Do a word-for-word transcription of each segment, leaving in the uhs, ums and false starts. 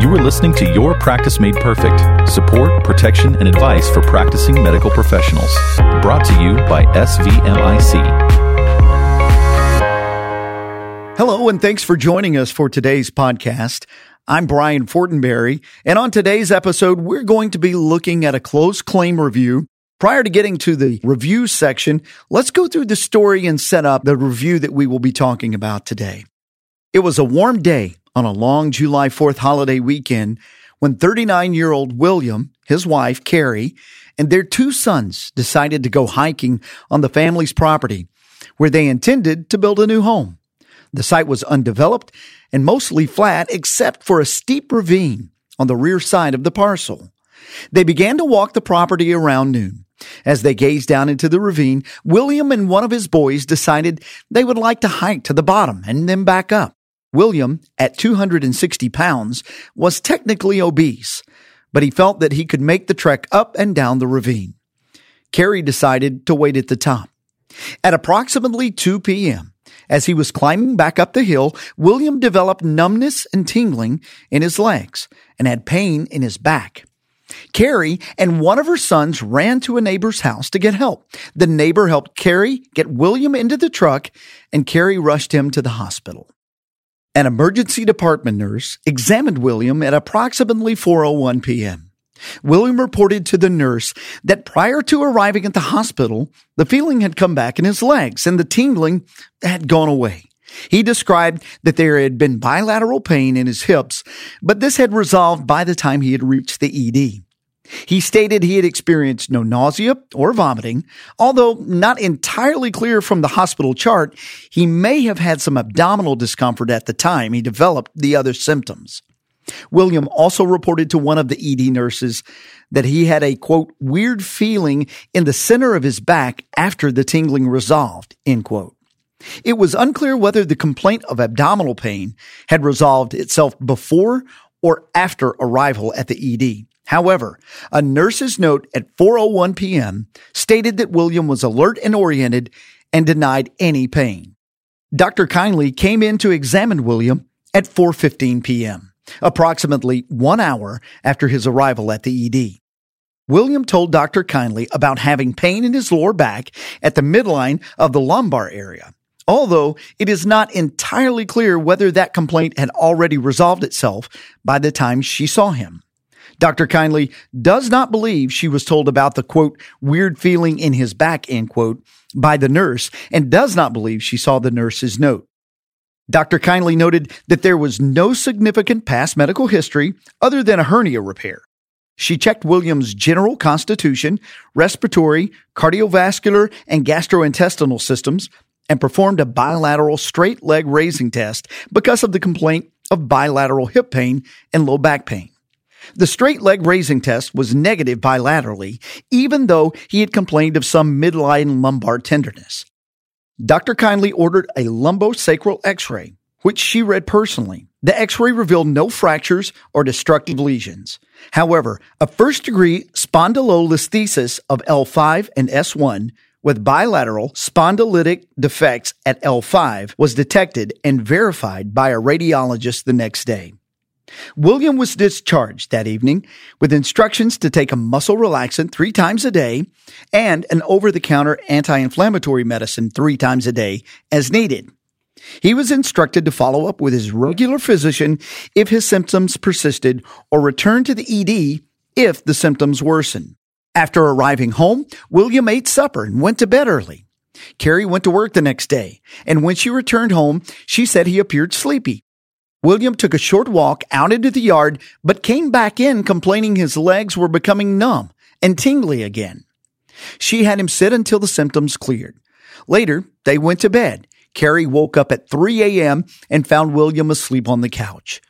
You are listening to Your Practice Made Perfect, support, protection, and advice for practicing medical professionals. Brought to you by S V M I C. Hello, and thanks for joining us for today's podcast. I'm Brian Fortenberry, and on today's episode, we're going to be looking at a closed claim review. Prior to getting to the review section, let's go through the story and set up the review that we will be talking about today. It was a warm day on a long July fourth holiday weekend when thirty-nine-year-old William, his wife, Carrie, and their two sons decided to go hiking on the family's property, where they intended to build a new home. The site was undeveloped and mostly flat except for a steep ravine on the rear side of the parcel. They began to walk the property around noon. As they gazed down into the ravine, William and one of his boys decided they would like to hike to the bottom and then back up. William, at two hundred sixty pounds, was technically obese, but he felt that he could make the trek up and down the ravine. Carrie decided to wait at the top. At approximately two p.m., as he was climbing back up the hill, William developed numbness and tingling in his legs and had pain in his back. Carrie and one of her sons ran to a neighbor's house to get help. The neighbor helped Carrie get William into the truck, and Carrie rushed him to the hospital. An emergency department nurse examined William at approximately four oh one p.m. William reported to the nurse that prior to arriving at the hospital, the feeling had come back in his legs and the tingling had gone away. He described that there had been bilateral pain in his hips, but this had resolved by the time he had reached the E D. He stated he had experienced no nausea or vomiting, although not entirely clear from the hospital chart, he may have had some abdominal discomfort at the time he developed the other symptoms. William also reported to one of the E D nurses that he had a, quote, weird feeling in the center of his back after the tingling resolved, end quote. It was unclear whether the complaint of abdominal pain had resolved itself before or after arrival at the E D. However, a nurse's note at four oh one p.m. stated that William was alert and oriented and denied any pain. Doctor Kindley came in to examine William at four fifteen p.m., approximately one hour after his arrival at the E D. William told Doctor Kindley about having pain in his lower back at the midline of the lumbar area, although it is not entirely clear whether that complaint had already resolved itself by the time she saw him. Doctor Kindley does not believe she was told about the, quote, weird feeling in his back, end quote, by the nurse, and does not believe she saw the nurse's note. Doctor Kindley noted that there was no significant past medical history other than a hernia repair. She checked William's general constitution, respiratory, cardiovascular, and gastrointestinal systems, and performed a bilateral straight leg raising test because of the complaint of bilateral hip pain and low back pain. The straight leg raising test was negative bilaterally, even though he had complained of some midline lumbar tenderness. Doctor Kindley ordered a lumbosacral x-ray, which she read personally. The x-ray revealed no fractures or destructive lesions. However, a first-degree spondylolisthesis of L five and S one with bilateral spondylitic defects at L five was detected and verified by a radiologist the next day. William was discharged that evening with instructions to take a muscle relaxant three times a day and an over-the-counter anti-inflammatory medicine three times a day as needed. He was instructed to follow up with his regular physician if his symptoms persisted or return to the E D if the symptoms worsened. After arriving home, William ate supper and went to bed early. Carrie went to work the next day, and when she returned home, she said he appeared sleepy. William took a short walk out into the yard, but came back in complaining his legs were becoming numb and tingly again. She had him sit until the symptoms cleared. Later, they went to bed. Carrie woke up at three a.m. and found William asleep on the couch.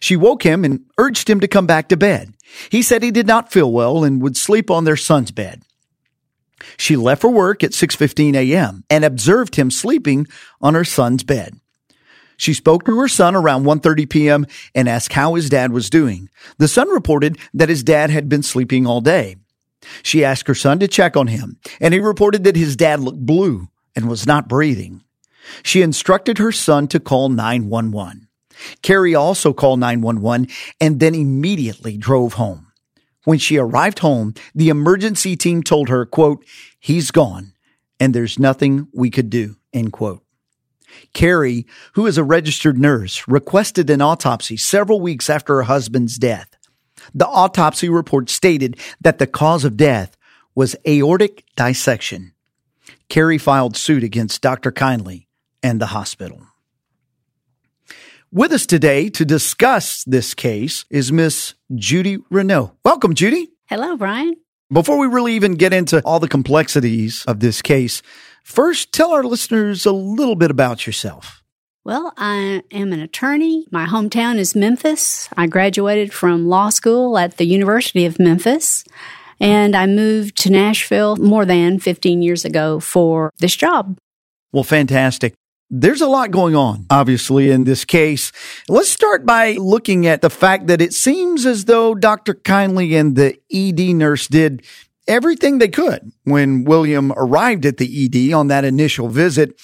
She woke him and urged him to come back to bed. He said he did not feel well and would sleep on their son's bed. She left for work at six fifteen a.m. and observed him sleeping on her son's bed. She spoke to her son around one thirty p.m. and asked how his dad was doing. The son reported that his dad had been sleeping all day. She asked her son to check on him, and he reported that his dad looked blue and was not breathing. She instructed her son to call nine one one. Carrie also called nine one one and then immediately drove home. When she arrived home, the emergency team told her, quote, "He's gone and there's nothing we could do," end quote. Carrie, who is a registered nurse, requested an autopsy several weeks after her husband's death. The autopsy report stated that the cause of death was aortic dissection. Carrie filed suit against Doctor Kindley and the hospital. With us today to discuss this case is Miss Judy Renault. Welcome, Judy. Hello, Brian. Before we really even get into all the complexities of this case, first, tell our listeners a little bit about yourself. Well, I am an attorney. My hometown is Memphis. I graduated from law school at the University of Memphis, and I moved to Nashville more than fifteen years ago for this job. Well, fantastic. There's a lot going on, obviously, in this case. Let's start by looking at the fact that it seems as though Doctor Kindley and the E D nurse did everything they could when William arrived at the E D on that initial visit.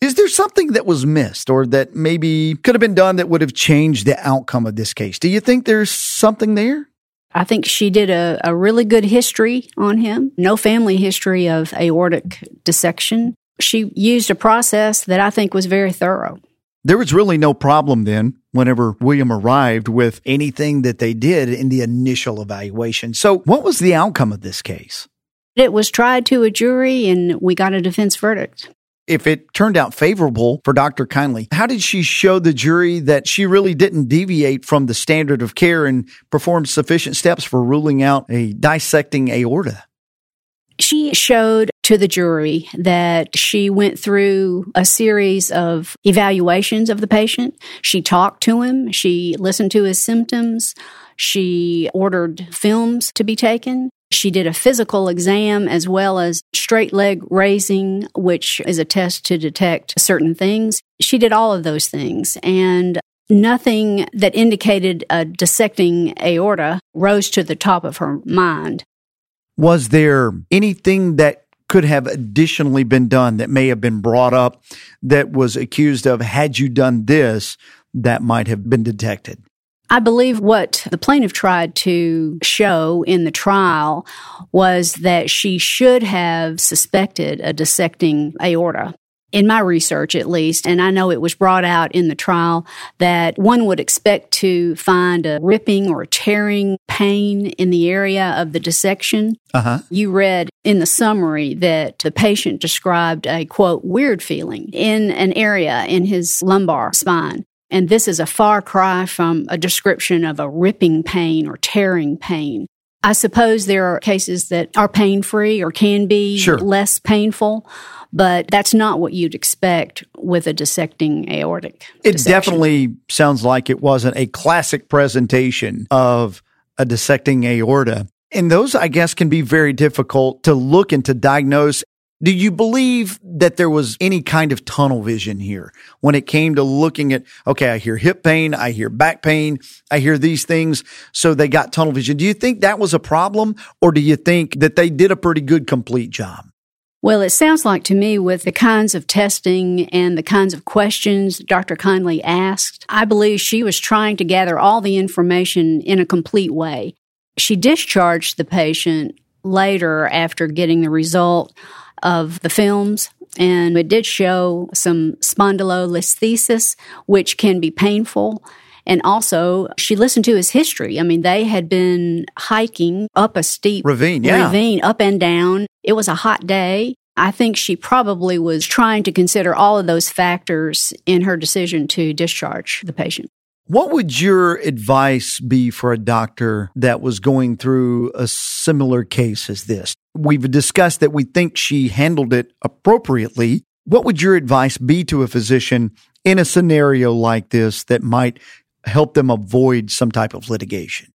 Is there something that was missed or that maybe could have been done that would have changed the outcome of this case? Do you think there's something there? I think she did a, a really good history on him. No family history of aortic dissection. She used a process that I think was very thorough. There was really no problem then whenever William arrived with anything that they did in the initial evaluation. So what was the outcome of this case? It was tried to a jury and we got a defense verdict. If it turned out favorable for Doctor Kindley, how did she show the jury that she really didn't deviate from the standard of care and perform sufficient steps for ruling out a dissecting aorta? She showed to the jury that she went through a series of evaluations of the patient. She talked to him. She listened to his symptoms. She ordered films to be taken. She did a physical exam as well as straight leg raising, which is a test to detect certain things. She did all of those things, and nothing that indicated a dissecting aorta rose to the top of her mind. Was there anything that could have additionally been done that may have been brought up that was accused of, had you done this, that might have been detected? I believe what the plaintiff tried to show in the trial was that she should have suspected a dissecting aorta. In my research, at least, and I know it was brought out in the trial, that one would expect to find a ripping or tearing pain in the area of the dissection. Uh-huh. You read in the summary that the patient described a, quote, weird feeling in an area in his lumbar spine. And this is a far cry from a description of a ripping pain or tearing pain. I suppose there are cases that are pain-free or can be sure. less painful, but that's not what you'd expect with a dissecting aortic It dissection. Definitely sounds like it wasn't a classic presentation of a dissecting aorta. And those, I guess, can be very difficult to look and to diagnose. Do you believe that there was any kind of tunnel vision here when it came to looking at, okay, I hear hip pain, I hear back pain, I hear these things, so they got tunnel vision. Do you think that was a problem, or do you think that they did a pretty good complete job? Well, it sounds like to me with the kinds of testing and the kinds of questions Doctor Kindley asked, I believe she was trying to gather all the information in a complete way. She discharged the patient later after getting the result of the films, and it did show some spondylolisthesis, which can be painful. And also, she listened to his history. I mean, they had been hiking up a steep ravine, yeah. ravine, up and down. It was a hot day. I think she probably was trying to consider all of those factors in her decision to discharge the patient. What would your advice be for a doctor that was going through a similar case as this? We've discussed that we think she handled it appropriately. What would your advice be to a physician in a scenario like this that might help them avoid some type of litigation?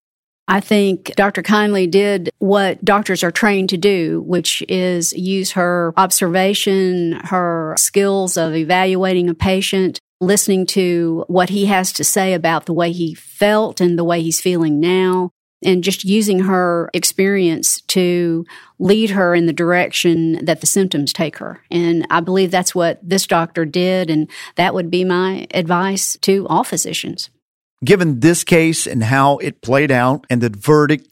I think Doctor Kindley did what doctors are trained to do, which is use her observation, her skills of evaluating a patient, listening to what he has to say about the way he felt and the way he's feeling now, and just using her experience to lead her in the direction that the symptoms take her. And I believe that's what this doctor did, and that would be my advice to all physicians. Given this case and how it played out and the verdict,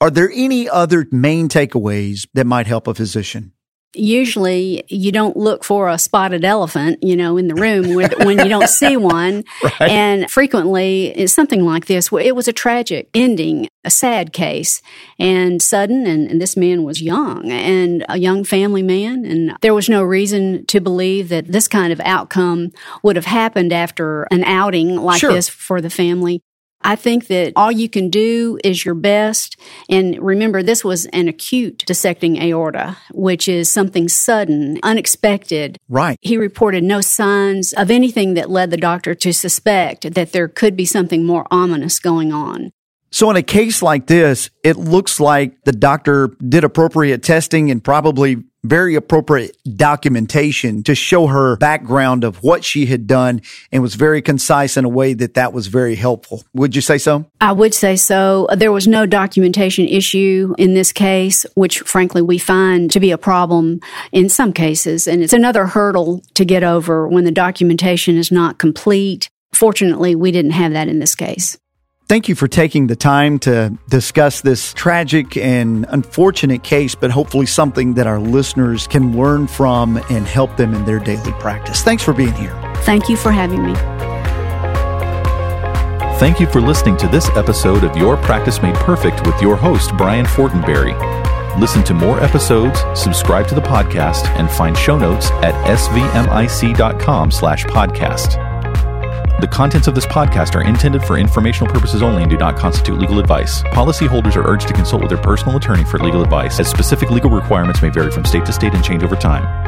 are there any other main takeaways that might help a physician? Usually, you don't look for a spotted elephant, you know, in the room when, when you don't see one. Right. And frequently, it's something like this. It was a tragic ending, a sad case, and sudden, and, and this man was young, and a young family man, and there was no reason to believe that this kind of outcome would have happened after an outing like sure. this for the family. I think that all you can do is your best. And remember, this was an acute dissecting aorta, which is something sudden, unexpected. Right. He reported no signs of anything that led the doctor to suspect that there could be something more ominous going on. So in a case like this, it looks like the doctor did appropriate testing and probably very appropriate documentation to show her background of what she had done, and was very concise in a way that that was very helpful. Would you say so? I would say so. There was no documentation issue in this case, which frankly we find to be a problem in some cases. And it's another hurdle to get over when the documentation is not complete. Fortunately, we didn't have that in this case. Thank you for taking the time to discuss this tragic and unfortunate case, but hopefully something that our listeners can learn from and help them in their daily practice. Thanks for being here. Thank you for having me. Thank you for listening to this episode of Your Practice Made Perfect with your host, Brian Fortenberry. Listen to more episodes, subscribe to the podcast, and find show notes at svmic.com slash podcast. The contents of this podcast are intended for informational purposes only and do not constitute legal advice. Policyholders are urged to consult with their personal attorney for legal advice, as specific legal requirements may vary from state to state and change over time.